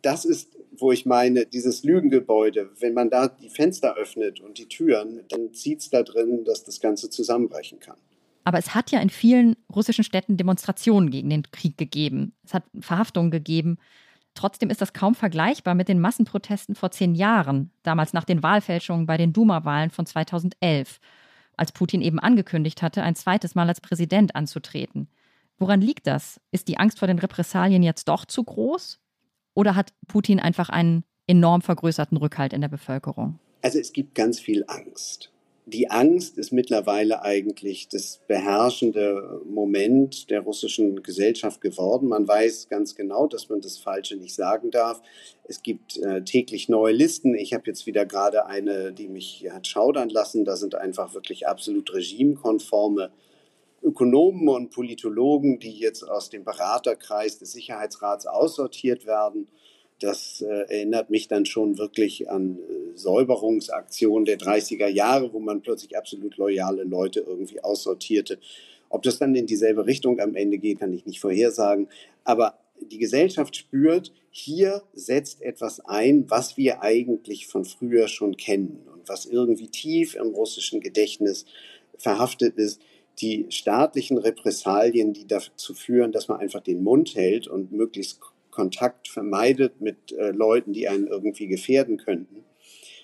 Das ist, wo ich meine, dieses Lügengebäude, wenn man da die Fenster öffnet und die Türen, dann zieht es da drin, dass das Ganze zusammenbrechen kann. Aber es hat ja in vielen russischen Städten Demonstrationen gegen den Krieg gegeben. Es hat Verhaftungen gegeben. Trotzdem ist das kaum vergleichbar mit den Massenprotesten vor 10 Jahren, damals nach den Wahlfälschungen bei den Duma-Wahlen von 2011, als Putin eben angekündigt hatte, ein zweites Mal als Präsident anzutreten. Woran liegt das? Ist die Angst vor den Repressalien jetzt doch zu groß? Oder hat Putin einfach einen enorm vergrößerten Rückhalt in der Bevölkerung? Also es gibt ganz viel Angst. Die Angst ist mittlerweile eigentlich das beherrschende Moment der russischen Gesellschaft geworden. Man weiß ganz genau, dass man das Falsche nicht sagen darf. Es gibt täglich neue Listen. Ich habe jetzt wieder gerade eine, die mich hat schaudern lassen. Da sind einfach wirklich absolut regimekonforme Ökonomen und Politologen, die jetzt aus dem Beraterkreis des Sicherheitsrats aussortiert werden. Das erinnert mich dann schon wirklich an Säuberungsaktionen der 30er Jahre, wo man plötzlich absolut loyale Leute irgendwie aussortierte. Ob das dann in dieselbe Richtung am Ende geht, kann ich nicht vorhersagen. Aber die Gesellschaft spürt, hier setzt etwas ein, was wir eigentlich von früher schon kennen und was irgendwie tief im russischen Gedächtnis verhaftet ist. Die staatlichen Repressalien, die dazu führen, dass man einfach den Mund hält und möglichst Kontakt vermeidet mit Leuten, die einen irgendwie gefährden könnten.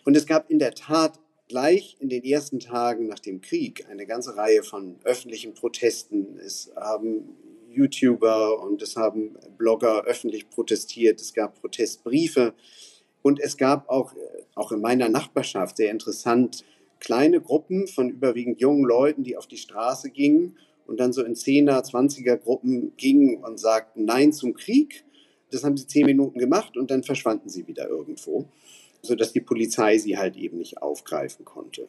Und es gab in der Tat gleich in den ersten Tagen nach dem Krieg eine ganze Reihe von öffentlichen Protesten. Es haben YouTuber und es haben Blogger öffentlich protestiert. Es gab Protestbriefe und es gab auch in meiner Nachbarschaft, sehr interessant, kleine Gruppen von überwiegend jungen Leuten, die auf die Straße gingen und dann so in 10er, 20er Gruppen gingen und sagten Nein zum Krieg. Das haben sie 10 Minuten gemacht und dann verschwanden sie wieder irgendwo, sodass die Polizei sie halt eben nicht aufgreifen konnte.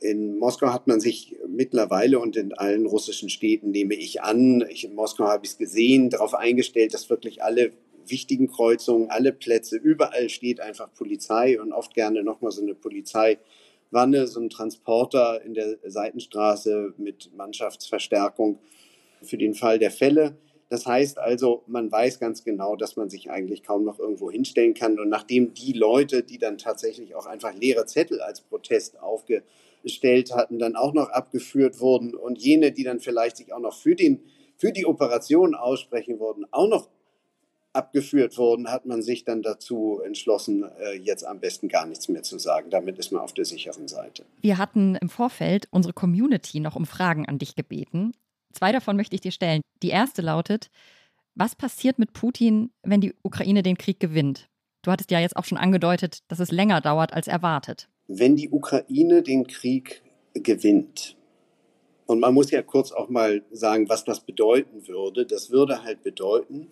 In Moskau hat man sich mittlerweile und in allen russischen Städten, nehme ich an, in Moskau habe ich es gesehen, darauf eingestellt, dass wirklich alle wichtigen Kreuzungen, alle Plätze, überall steht einfach Polizei und oft gerne nochmal so eine Polizeiwanne, so ein Transporter in der Seitenstraße mit Mannschaftsverstärkung für den Fall der Fälle. Das heißt also, man weiß ganz genau, dass man sich eigentlich kaum noch irgendwo hinstellen kann. Und nachdem die Leute, die dann tatsächlich auch einfach leere Zettel als Protest aufgestellt hatten, dann auch noch abgeführt wurden und jene, die dann vielleicht sich auch noch für die Operation aussprechen wurden, auch noch abgeführt wurden, hat man sich dann dazu entschlossen, jetzt am besten gar nichts mehr zu sagen. Damit ist man auf der sicheren Seite. Wir hatten im Vorfeld unsere Community noch um Fragen an dich gebeten. 2 davon möchte ich dir stellen. Die erste lautet, was passiert mit Putin, wenn die Ukraine den Krieg gewinnt? Du hattest ja jetzt auch schon angedeutet, dass es länger dauert als erwartet. Wenn die Ukraine den Krieg gewinnt, und man muss ja kurz auch mal sagen, was das bedeuten würde. Das würde halt bedeuten,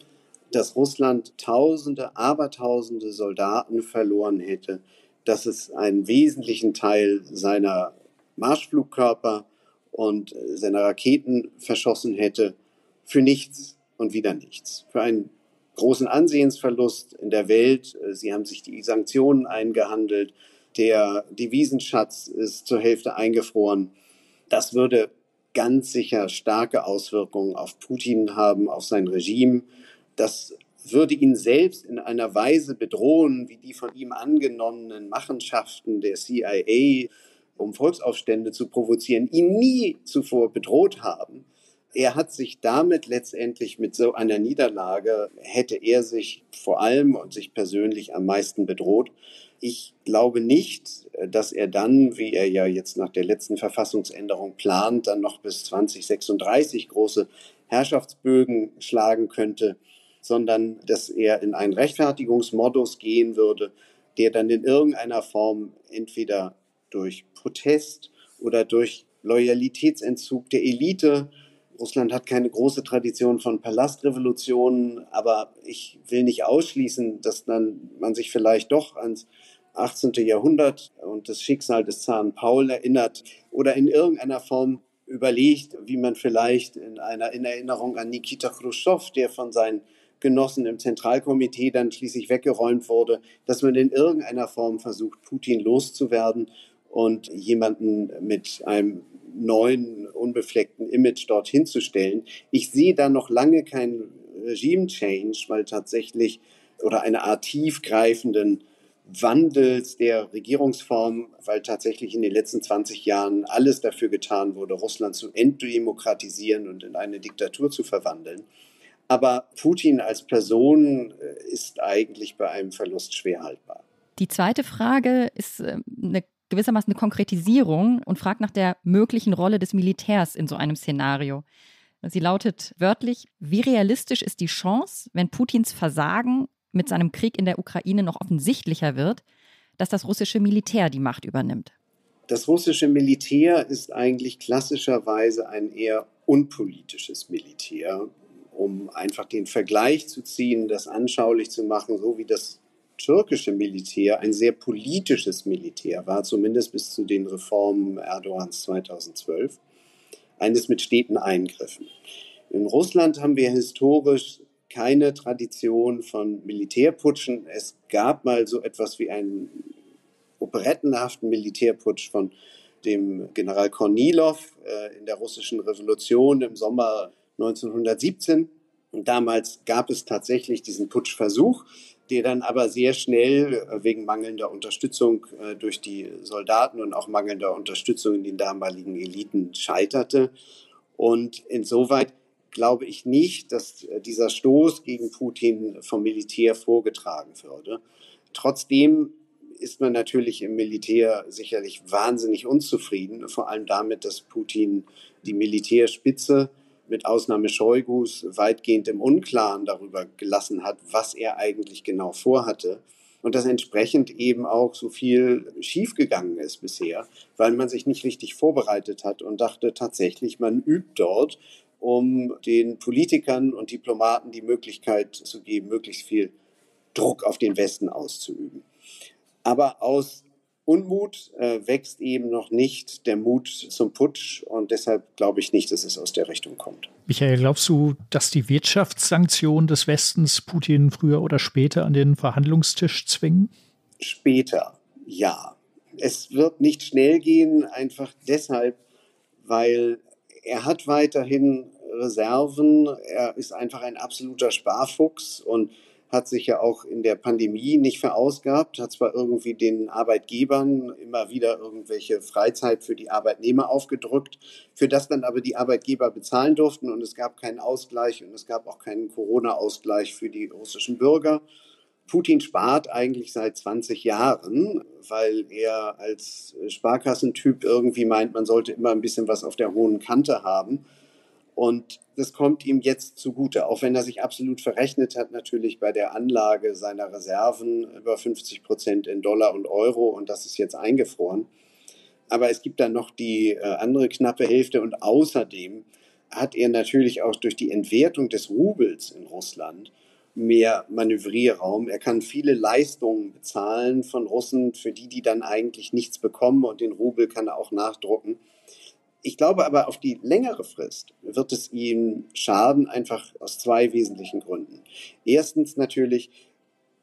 dass Russland Tausende, Abertausende Soldaten verloren hätte, dass es einen wesentlichen Teil seiner Marschflugkörper und seiner Raketen verschossen hätte, für nichts und wieder nichts. Für einen großen Ansehensverlust in der Welt. Sie haben sich die Sanktionen eingehandelt. Der Devisenschatz ist zur Hälfte eingefroren. Das würde ganz sicher starke Auswirkungen auf Putin haben, auf sein Regime. Das würde ihn selbst in einer Weise bedrohen, wie die von ihm angenommenen Machenschaften der CIA, um Volksaufstände zu provozieren, ihn nie zuvor bedroht haben. Er hat sich damit letztendlich mit so einer Niederlage, hätte er sich vor allem und sich persönlich am meisten bedroht. Ich glaube nicht, dass er dann, wie er ja jetzt nach der letzten Verfassungsänderung plant, dann noch bis 2036 große Herrschaftsbögen schlagen könnte, sondern dass er in einen Rechtfertigungsmodus gehen würde, der dann in irgendeiner Form entweder durch Protest oder durch Loyalitätsentzug der Elite. Russland hat keine große Tradition von Palastrevolutionen, aber ich will nicht ausschließen, dass dann man sich vielleicht doch ans 18. Jahrhundert und das Schicksal des Zaren Paul erinnert oder in irgendeiner Form überlegt, wie man vielleicht in Erinnerung an Nikita Chruschtschow, der von seinen Genossen im Zentralkomitee dann schließlich weggeräumt wurde, dass man in irgendeiner Form versucht, Putin loszuwerden und jemanden mit einem neuen, unbefleckten Image dorthin zu stellen. Ich sehe da noch lange keinen Regime-Change, weil tatsächlich oder eine Art tiefgreifenden Wandels der Regierungsform, weil tatsächlich in den letzten 20 Jahren alles dafür getan wurde, Russland zu entdemokratisieren und in eine Diktatur zu verwandeln. Aber Putin als Person ist eigentlich bei einem Verlust schwer haltbar. Die zweite Frage ist eine gewissermaßen eine Konkretisierung und fragt nach der möglichen Rolle des Militärs in so einem Szenario. Sie lautet wörtlich: Wie realistisch ist die Chance, wenn Putins Versagen mit seinem Krieg in der Ukraine noch offensichtlicher wird, dass das russische Militär die Macht übernimmt? Das russische Militär ist eigentlich klassischerweise ein eher unpolitisches Militär, um einfach den Vergleich zu ziehen, das anschaulich zu machen, so wie das türkische Militär ein sehr politisches Militär war, zumindest bis zu den Reformen Erdogans 2012, eines mit steten Eingriffen. In Russland haben wir historisch keine Tradition von Militärputschen. Es gab mal so etwas wie einen operettenhaften Militärputsch von dem General Kornilow in der russischen Revolution im Sommer 1917. Und damals gab es tatsächlich diesen Putschversuch, der dann aber sehr schnell wegen mangelnder Unterstützung durch die Soldaten und auch mangelnder Unterstützung in den damaligen Eliten scheiterte. Und insoweit glaube ich nicht, dass dieser Stoß gegen Putin vom Militär vorgetragen würde. Trotzdem ist man natürlich im Militär sicherlich wahnsinnig unzufrieden, vor allem damit, dass Putin die Militärspitze mit Ausnahme Shoigus weitgehend im Unklaren darüber gelassen hat, was er eigentlich genau vorhatte. Und dass entsprechend eben auch so viel schiefgegangen ist bisher, weil man sich nicht richtig vorbereitet hat und dachte tatsächlich, man übt dort, um den Politikern und Diplomaten die Möglichkeit zu geben, möglichst viel Druck auf den Westen auszuüben. Aber aus Unmut wächst eben noch nicht der Mut zum Putsch und deshalb glaube ich nicht, dass es aus der Richtung kommt. Michael, glaubst du, dass die Wirtschaftssanktionen des Westens Putin früher oder später an den Verhandlungstisch zwingen? Später, ja. Es wird nicht schnell gehen, einfach deshalb, weil er hat weiterhin Reserven, er ist einfach ein absoluter Sparfuchs und hat sich ja auch in der Pandemie nicht verausgabt, hat zwar irgendwie den Arbeitgebern immer wieder irgendwelche Freizeit für die Arbeitnehmer aufgedrückt, für das dann aber die Arbeitgeber bezahlen durften und es gab keinen Ausgleich und es gab auch keinen Corona-Ausgleich für die russischen Bürger. Putin spart eigentlich seit 20 Jahren, weil er als Sparkassentyp irgendwie meint, man sollte immer ein bisschen was auf der hohen Kante haben. Und das kommt ihm jetzt zugute, auch wenn er sich absolut verrechnet hat, natürlich bei der Anlage seiner Reserven über 50% in Dollar und Euro, und das ist jetzt eingefroren. Aber es gibt dann noch die andere knappe Hälfte, und außerdem hat er natürlich auch durch die Entwertung des Rubels in Russland mehr Manövrierraum. Er kann viele Leistungen bezahlen von Russen, für die dann eigentlich nichts bekommen, und den Rubel kann er auch nachdrucken. Ich glaube aber, auf die längere Frist wird es ihm schaden, einfach aus zwei wesentlichen Gründen. Erstens natürlich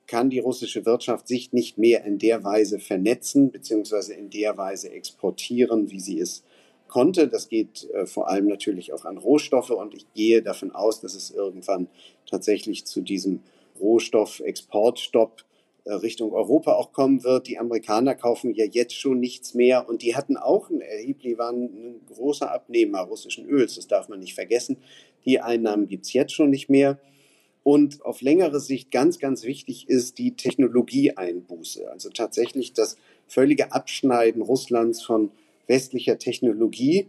kann die russische Wirtschaft sich nicht mehr in der Weise vernetzen bzw. in der Weise exportieren, wie sie es konnte. Das geht vor allem natürlich auch an Rohstoffe, und ich gehe davon aus, dass es irgendwann tatsächlich zu diesem Rohstoffexportstopp Richtung Europa auch kommen wird. Die Amerikaner kaufen ja jetzt schon nichts mehr, und die hatten auch waren ein großer Abnehmer russischen Öls, das darf man nicht vergessen. Die Einnahmen gibt es jetzt schon nicht mehr. Und auf längere Sicht ganz, ganz wichtig ist die Technologieeinbuße. Also tatsächlich das völlige Abschneiden Russlands von westlicher Technologie,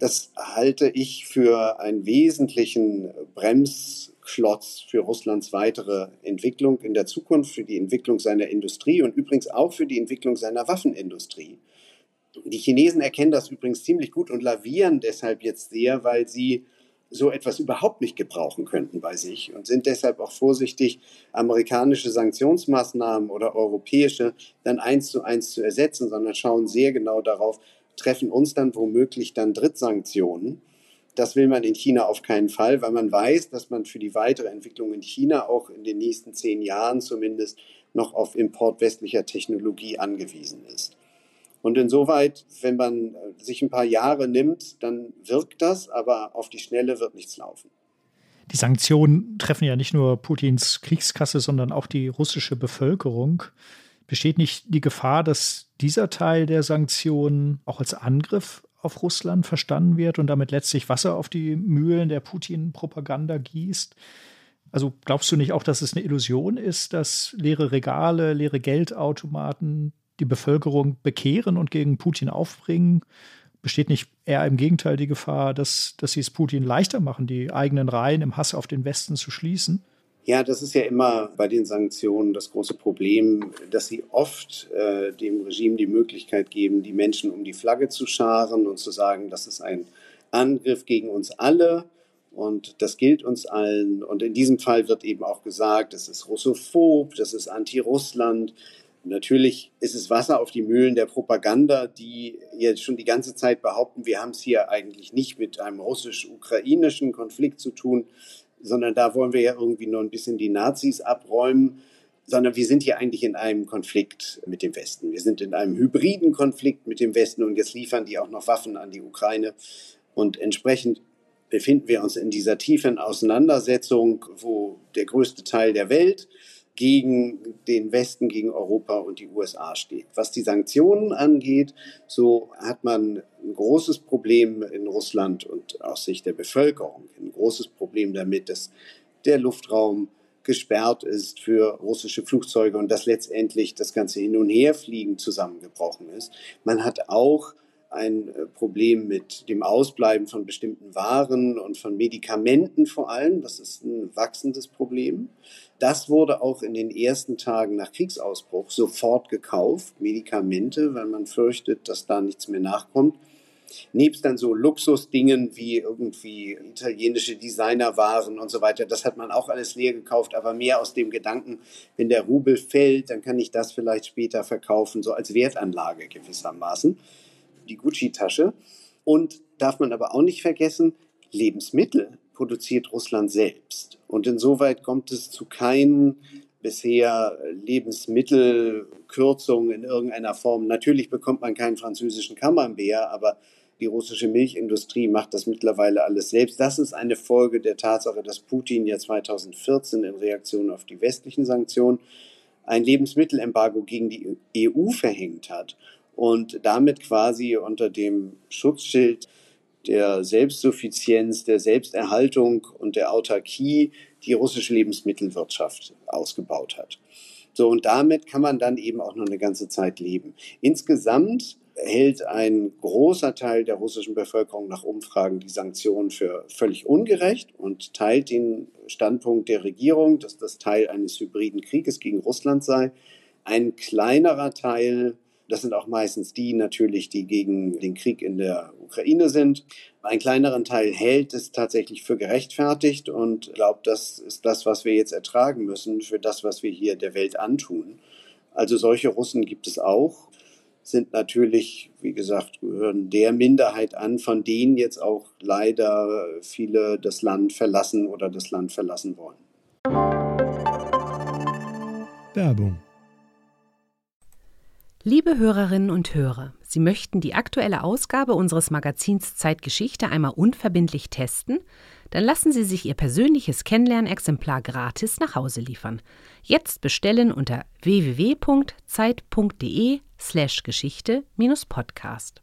das halte ich für einen wesentlichen Bremsklotz für Russlands weitere Entwicklung in der Zukunft, für die Entwicklung seiner Industrie und übrigens auch für die Entwicklung seiner Waffenindustrie. Die Chinesen erkennen das übrigens ziemlich gut und lavieren deshalb jetzt sehr, weil sie so etwas überhaupt nicht gebrauchen könnten bei sich und sind deshalb auch vorsichtig, amerikanische Sanktionsmaßnahmen oder europäische dann 1:1 zu ersetzen, sondern schauen sehr genau darauf, treffen uns dann womöglich dann Drittsanktionen. Das will man in China auf keinen Fall, weil man weiß, dass man für die weitere Entwicklung in China auch in den nächsten 10 Jahren zumindest noch auf Import westlicher Technologie angewiesen ist. Und insoweit, wenn man sich ein paar Jahre nimmt, dann wirkt das, aber auf die Schnelle wird nichts laufen. Die Sanktionen treffen ja nicht nur Putins Kriegskasse, sondern auch die russische Bevölkerung. Besteht nicht die Gefahr, dass dieser Teil der Sanktionen auch als Angriff auf Russland verstanden wird und damit letztlich Wasser auf die Mühlen der Putin-Propaganda gießt? Also glaubst du nicht auch, dass es eine Illusion ist, dass leere Regale, leere Geldautomaten die Bevölkerung bekehren und gegen Putin aufbringen? Besteht nicht eher im Gegenteil die Gefahr, dass sie es Putin leichter machen, die eigenen Reihen im Hass auf den Westen zu schließen? Ja, das ist ja immer bei den Sanktionen das große Problem, dass sie oft dem Regime die Möglichkeit geben, die Menschen um die Flagge zu scharen und zu sagen, das ist ein Angriff gegen uns alle und das gilt uns allen. Und in diesem Fall wird eben auch gesagt, das ist russophob, das ist anti-Russland. Natürlich ist es Wasser auf die Mühlen der Propaganda, die jetzt schon die ganze Zeit behaupten, wir haben es hier eigentlich nicht mit einem russisch-ukrainischen Konflikt zu tun, sondern da wollen wir ja irgendwie noch ein bisschen die Nazis abräumen, sondern wir sind hier eigentlich in einem Konflikt mit dem Westen. Wir sind in einem hybriden Konflikt mit dem Westen und jetzt liefern die auch noch Waffen an die Ukraine. Und entsprechend befinden wir uns in dieser tiefen Auseinandersetzung, wo der größte Teil der Welt gegen den Westen, gegen Europa und die USA steht. Was die Sanktionen angeht, so hat man ein großes Problem in Russland und aus Sicht der Bevölkerung. Ein großes Problem damit, dass der Luftraum gesperrt ist für russische Flugzeuge und dass letztendlich das ganze Hin- und Herfliegen zusammengebrochen ist. Man hat auch ein Problem mit dem Ausbleiben von bestimmten Waren und von Medikamenten vor allem. Das ist ein wachsendes Problem. Das wurde auch in den ersten Tagen nach Kriegsausbruch sofort gekauft, Medikamente, weil man fürchtet, dass da nichts mehr nachkommt. Nebst dann so Luxusdingen wie irgendwie italienische Designerwaren und so weiter, das hat man auch alles leer gekauft, aber mehr aus dem Gedanken, wenn der Rubel fällt, dann kann ich das vielleicht später verkaufen, so als Wertanlage gewissermaßen. Die Gucci-Tasche. Und darf man aber auch nicht vergessen, Lebensmittel produziert Russland selbst. Und insoweit kommt es zu keinen bisher Lebensmittelkürzungen in irgendeiner Form. Natürlich bekommt man keinen französischen Camembert, aber die russische Milchindustrie macht das mittlerweile alles selbst. Das ist eine Folge der Tatsache, dass Putin ja 2014 in Reaktion auf die westlichen Sanktionen ein Lebensmittelembargo gegen die EU verhängt hat. Und damit quasi unter dem Schutzschild der Selbstsuffizienz, der Selbsterhaltung und der Autarkie die russische Lebensmittelwirtschaft ausgebaut hat. So, und damit kann man dann eben auch noch eine ganze Zeit leben. Insgesamt hält ein großer Teil der russischen Bevölkerung nach Umfragen die Sanktionen für völlig ungerecht und teilt den Standpunkt der Regierung, dass das Teil eines hybriden Krieges gegen Russland sei. Ein kleinerer Teil, das sind auch meistens die natürlich, die gegen den Krieg in der Ukraine sind, ein kleineren Teil hält es tatsächlich für gerechtfertigt und glaubt, das ist das, was wir jetzt ertragen müssen, für das, was wir hier der Welt antun. Also solche Russen gibt es auch. Sind natürlich, wie gesagt, gehören der Minderheit an, von denen jetzt auch leider viele das Land verlassen oder das Land verlassen wollen. Werbung. Liebe Hörerinnen und Hörer, Sie möchten die aktuelle Ausgabe unseres Magazins Zeitgeschichte einmal unverbindlich testen? Dann lassen Sie sich Ihr persönliches Kennenlernexemplar gratis nach Hause liefern. Jetzt bestellen unter www.zeit.de/Geschichte-Podcast.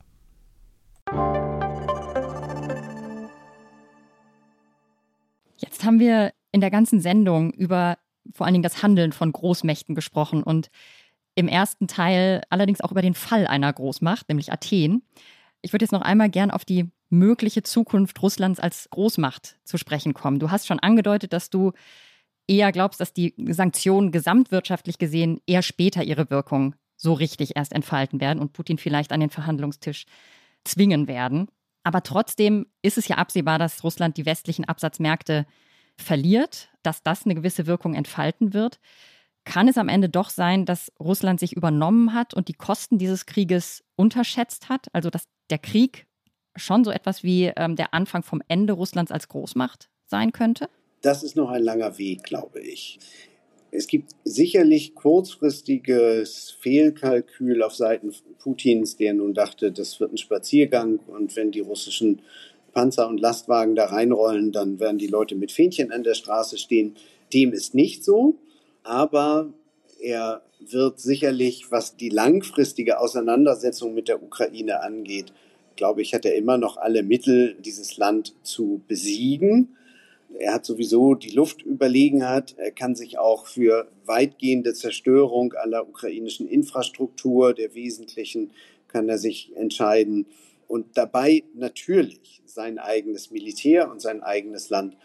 Jetzt haben wir in der ganzen Sendung über vor allen Dingen das Handeln von Großmächten gesprochen und im ersten Teil allerdings auch über den Fall einer Großmacht, nämlich Athen. Ich würde jetzt noch einmal gern auf die mögliche Zukunft Russlands als Großmacht zu sprechen kommen. Du hast schon angedeutet, dass du eher glaubst, dass die Sanktionen gesamtwirtschaftlich gesehen eher später ihre Wirkung so richtig erst entfalten werden und Putin vielleicht an den Verhandlungstisch zwingen werden. Aber trotzdem ist es ja absehbar, dass Russland die westlichen Absatzmärkte verliert, dass das eine gewisse Wirkung entfalten wird. Kann es am Ende doch sein, dass Russland sich übernommen hat und die Kosten dieses Krieges unterschätzt hat? Also dass der Krieg schon so etwas wie der Anfang vom Ende Russlands als Großmacht sein könnte? Das ist noch ein langer Weg, glaube ich. Es gibt sicherlich kurzfristiges Fehlkalkül auf Seiten Putins, der nun dachte, das wird ein Spaziergang und wenn die russischen Panzer und Lastwagen da reinrollen, dann werden die Leute mit Fähnchen an der Straße stehen. Dem ist nicht so, aber er wird sicherlich, was die langfristige Auseinandersetzung mit der Ukraine angeht, glaube ich, hat er immer noch alle Mittel, dieses Land zu besiegen. Er hat sowieso die Luftüberlegenheit. Er kann sich auch für weitgehende Zerstörung aller ukrainischen Infrastruktur, der wesentlichen, kann er sich entscheiden. Und dabei natürlich sein eigenes Militär und sein eigenes Land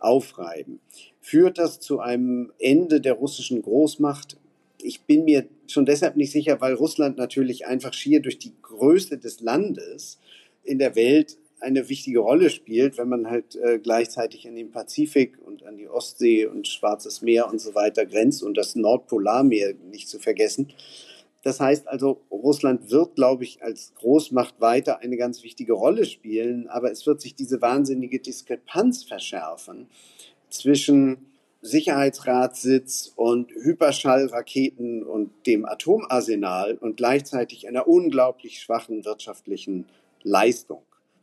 aufreiben. Führt das zu einem Ende der russischen Großmacht? Ich bin mir schon deshalb nicht sicher, weil Russland natürlich einfach schier durch die Größe des Landes in der Welt eine wichtige Rolle spielt, wenn man halt gleichzeitig an den Pazifik und an die Ostsee und Schwarzes Meer und so weiter grenzt und das Nordpolarmeer nicht zu vergessen. Das heißt also, Russland wird, glaube ich, als Großmacht weiter eine ganz wichtige Rolle spielen, aber es wird sich diese wahnsinnige Diskrepanz verschärfen zwischen Sicherheitsratssitz und Hyperschallraketen und dem Atomarsenal und gleichzeitig einer unglaublich schwachen wirtschaftlichen Leistung.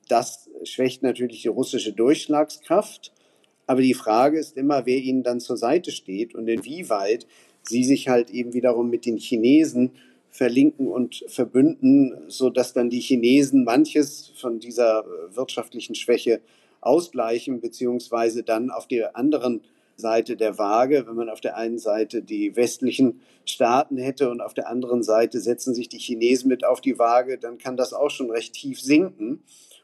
Das schwächt natürlich die russische Durchschlagskraft. Aber die Frage ist immer, wer ihnen dann zur Seite steht und inwieweit sie sich halt eben wiederum mit den Chinesen verlinken und verbünden, sodass dann die Chinesen manches von dieser wirtschaftlichen Schwäche ausgleichen, beziehungsweise dann auf der anderen Seite der Waage, wenn man auf der einen Seite die westlichen Staaten hätte und auf der anderen Seite setzen sich die Chinesen mit auf die Waage, dann kann das auch schon recht tief sinken.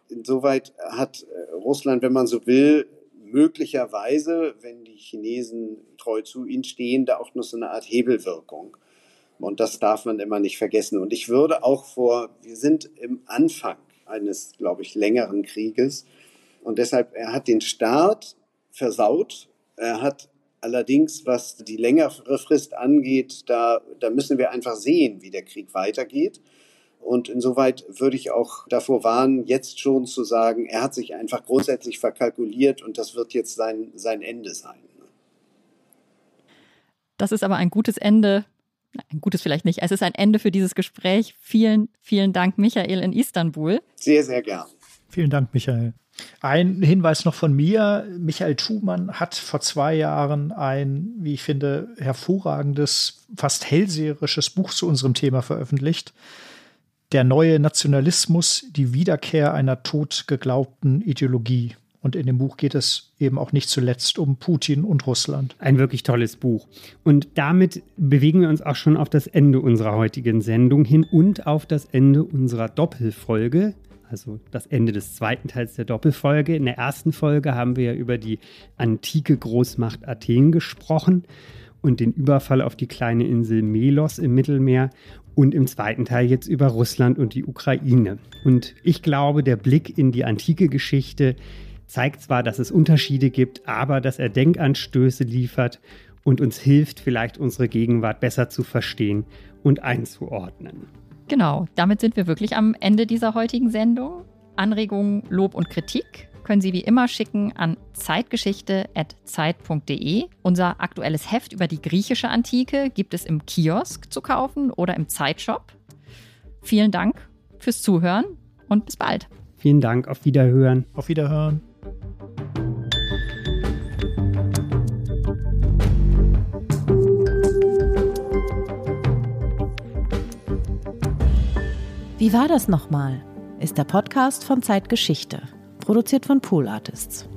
Insoweit hat Russland, wenn man so will, möglicherweise, wenn die Chinesen treu zu ihnen stehen, da auch nur so eine Art Hebelwirkung. Und das darf man immer nicht vergessen. Und ich würde auch wir sind im Anfang eines, glaube ich, längeren Krieges. Und deshalb, er hat den Start versaut. Er hat allerdings, was die längere Frist angeht, da müssen wir einfach sehen, wie der Krieg weitergeht. Und insoweit würde ich auch davor warnen, jetzt schon zu sagen, er hat sich einfach grundsätzlich verkalkuliert und das wird jetzt sein Ende sein. Das ist aber ein gutes Ende. Ein gutes vielleicht nicht. Es ist ein Ende für dieses Gespräch. Vielen, vielen Dank, Michael, in Istanbul. Sehr, sehr gern. Vielen Dank, Michael. Ein Hinweis noch von mir. Michael Thumann hat vor 2 Jahren ein, wie ich finde, hervorragendes, fast hellseherisches Buch zu unserem Thema veröffentlicht. Der neue Nationalismus, die Wiederkehr einer tot geglaubten Ideologie. Und in dem Buch geht es eben auch nicht zuletzt um Putin und Russland. Ein wirklich tolles Buch. Und damit bewegen wir uns auch schon auf das Ende unserer heutigen Sendung hin und auf das Ende unserer Doppelfolge. Also das Ende des zweiten Teils der Doppelfolge. In der ersten Folge haben wir ja über die antike Großmacht Athen gesprochen und den Überfall auf die kleine Insel Melos im Mittelmeer und im zweiten Teil jetzt über Russland und die Ukraine. Und ich glaube, der Blick in die antike Geschichte zeigt zwar, dass es Unterschiede gibt, aber dass er Denkanstöße liefert und uns hilft, vielleicht unsere Gegenwart besser zu verstehen und einzuordnen. Genau, damit sind wir wirklich am Ende dieser heutigen Sendung. Anregungen, Lob und Kritik können Sie wie immer schicken an zeitgeschichte@zeit.de. Unser aktuelles Heft über die griechische Antike gibt es im Kiosk zu kaufen oder im Zeitshop. Vielen Dank fürs Zuhören und bis bald. Vielen Dank, auf Wiederhören. Auf Wiederhören. Wie war das nochmal? Ist der Podcast von Zeitgeschichte. Produziert von Pool Artists.